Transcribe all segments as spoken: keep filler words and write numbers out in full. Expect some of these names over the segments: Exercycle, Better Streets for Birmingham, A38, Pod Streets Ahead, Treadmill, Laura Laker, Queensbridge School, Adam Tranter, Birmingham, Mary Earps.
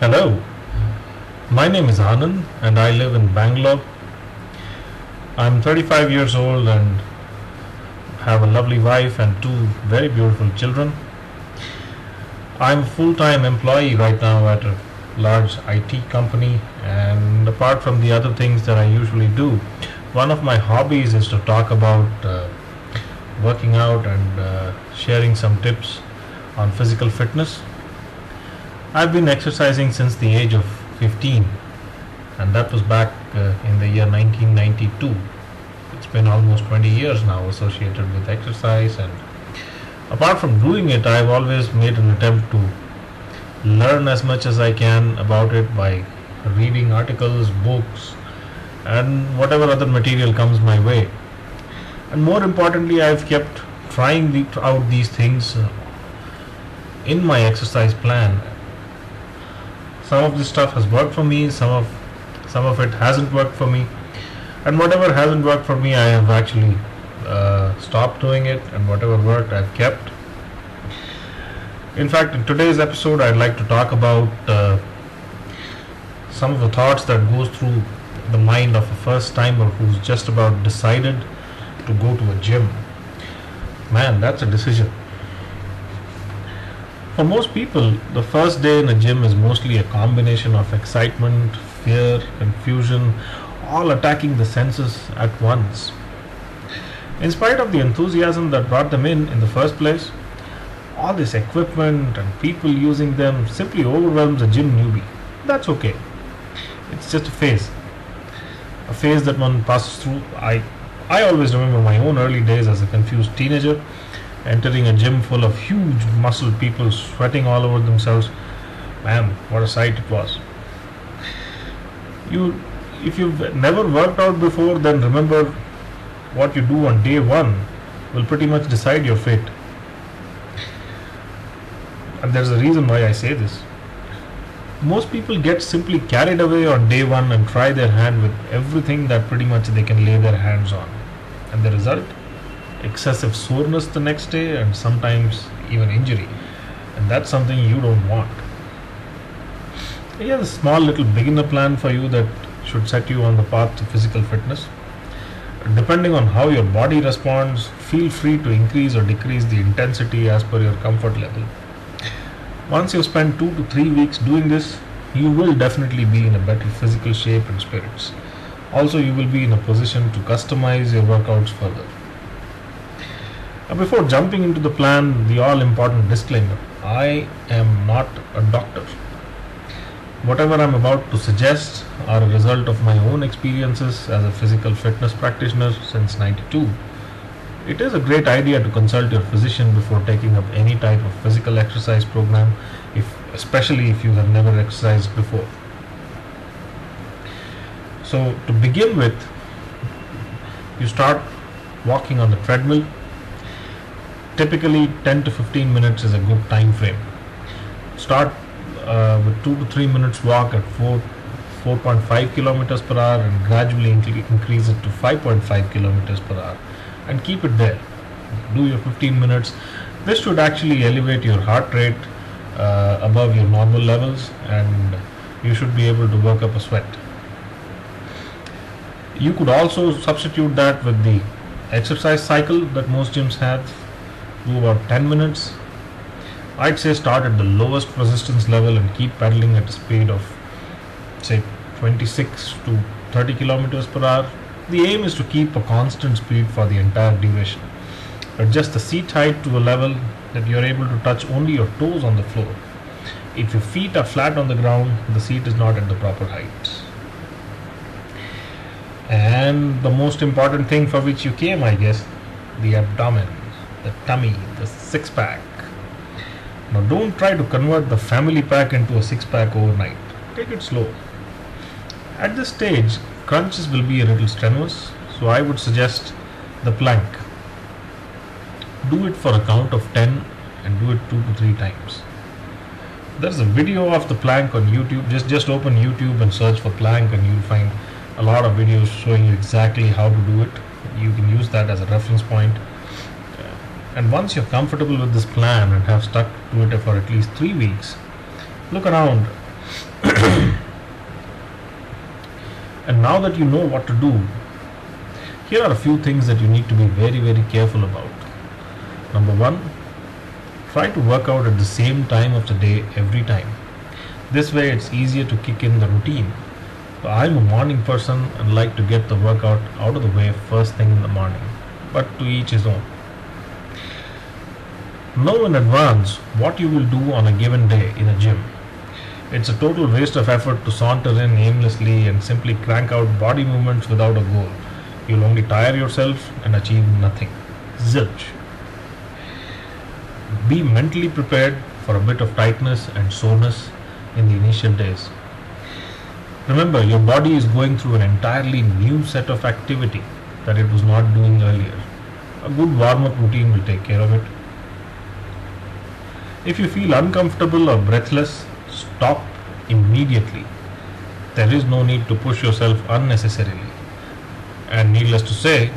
Hello, my name is Anand and I live in Bangalore. I'm thirty-five years old and have a lovely wife and two very beautiful children. I'm a full-time employee right now at a large I T company, and apart from the other things that I usually do, one of my hobbies is to talk about uh, working out and uh, sharing some tips on physical fitness. I've been exercising since the age of fifteen, and that was back uh, in the year nineteen ninety-two. It's been almost twenty years now associated with exercise, and apart from doing it, I've always made an attempt to learn as much as I can about it by reading articles, books, and whatever other material comes my way. And more importantly, I've kept trying the, out these things uh, in my exercise plan. Some of this stuff has worked for me, some of some of it hasn't worked for me, and whatever hasn't worked for me, I have actually uh, stopped doing it, and whatever worked, I've kept. In fact, in today's episode, I'd like to talk about uh, some of the thoughts that goes through the mind of a first-timer who's just about decided to go to a gym. Man, that's a decision. For most people, the first day in a gym is mostly a combination of excitement, fear, confusion, all attacking the senses at once. In spite of the enthusiasm that brought them in in the first place, all this equipment and people using them simply overwhelms a gym newbie. That's okay. It's just a phase. A phase that one passes through. I, I always remember my own early days as a confused teenager, entering a gym full of huge muscled people sweating all over themselves. Man, what a sight it was. You, if you've never worked out before, then remember what you do on day one will pretty much decide your fate. And there's a reason why I say this. Most people get simply carried away on day one and try their hand with everything that pretty much they can lay their hands on. And the result? Excessive soreness the next day and sometimes even injury. And that's something you don't want. Here's a small little beginner plan for you that should set you on the path to physical fitness. Depending on how your body responds, feel free to increase or decrease the intensity as per your comfort level. Once you spend two to three weeks doing this, you will definitely be in a better physical shape and spirits. Also, you will be in a position to customize your workouts further. Now, before jumping into the plan, the all-important disclaimer: I am not a doctor. Whatever I'm about to suggest are a result of my own experiences as a physical fitness practitioner since ninety-two. It is a great idea to consult your physician before taking up any type of physical exercise program, if, especially if you have never exercised before. So to begin with, you start walking on the treadmill. Typically ten to fifteen minutes is a good time frame. Start uh, with two to three minutes walk at four, four point five kilometers per hour and gradually inc- increase it to five point five kilometers per hour. And keep it there. Do your fifteen minutes. This should actually elevate your heart rate uh, above your normal levels, and you should be able to work up a sweat. You could also substitute that with the exercise cycle that most gyms have. Do about ten minutes. I'd say start at the lowest resistance level and keep pedaling at a speed of say twenty-six to thirty kilometers per hour. The aim is to keep a constant speed for the entire duration. Adjust the seat height to a level that you are able to touch only your toes on the floor. If your feet are flat on the ground, the seat is not at the proper height. And the most important thing for which you came, I guess, the abdomen, the tummy, the six-pack. Now don't try to convert the family pack into a six-pack overnight. Take it slow. At this stage, crunches will be a little strenuous, so I would suggest the plank. Do it for a count of ten and do it two to three times. There's a video of the plank on YouTube. Just, just open YouTube and search for plank and you'll find a lot of videos showing you exactly how to do it. You can use that as a reference point. And once you're comfortable with this plan and have stuck to it for at least three weeks, look around And now that you know what to do, here are a few things that you need to be very, very careful about. Number one, try to work out at the same time of the day every time. This way it's easier to kick in the routine. I'm a morning person and like to get the workout out of the way first thing in the morning, but to each his own. Know in advance what you will do on a given day in a gym. It's a total waste of effort to saunter in aimlessly and simply crank out body movements without a goal. You'll only tire yourself and achieve nothing. Zilch. Be mentally prepared for a bit of tightness and soreness in the initial days. Remember, your body is going through an entirely new set of activity that it was not doing earlier. A good warm-up routine will take care of it. If you feel uncomfortable or breathless, stop immediately. There is no need to push yourself unnecessarily. And needless to say,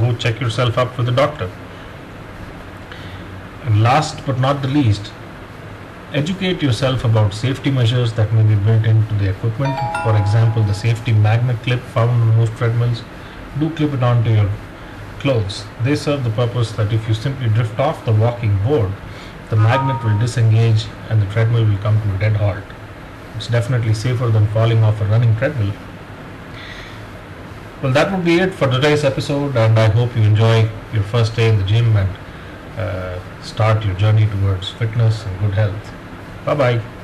go check yourself up with the doctor. And last but not the least, educate yourself about safety measures that may be built into the equipment. For example, the safety magnet clip found on most treadmills. Do clip it onto your clothes. They serve the purpose that if you simply drift off the walking board, the magnet will disengage and the treadmill will come to a dead halt. It's definitely safer than falling off a running treadmill. Well, that would be it for today's episode, and I hope you enjoy your first day in the gym and uh, start your journey towards fitness and good health. Bye-bye.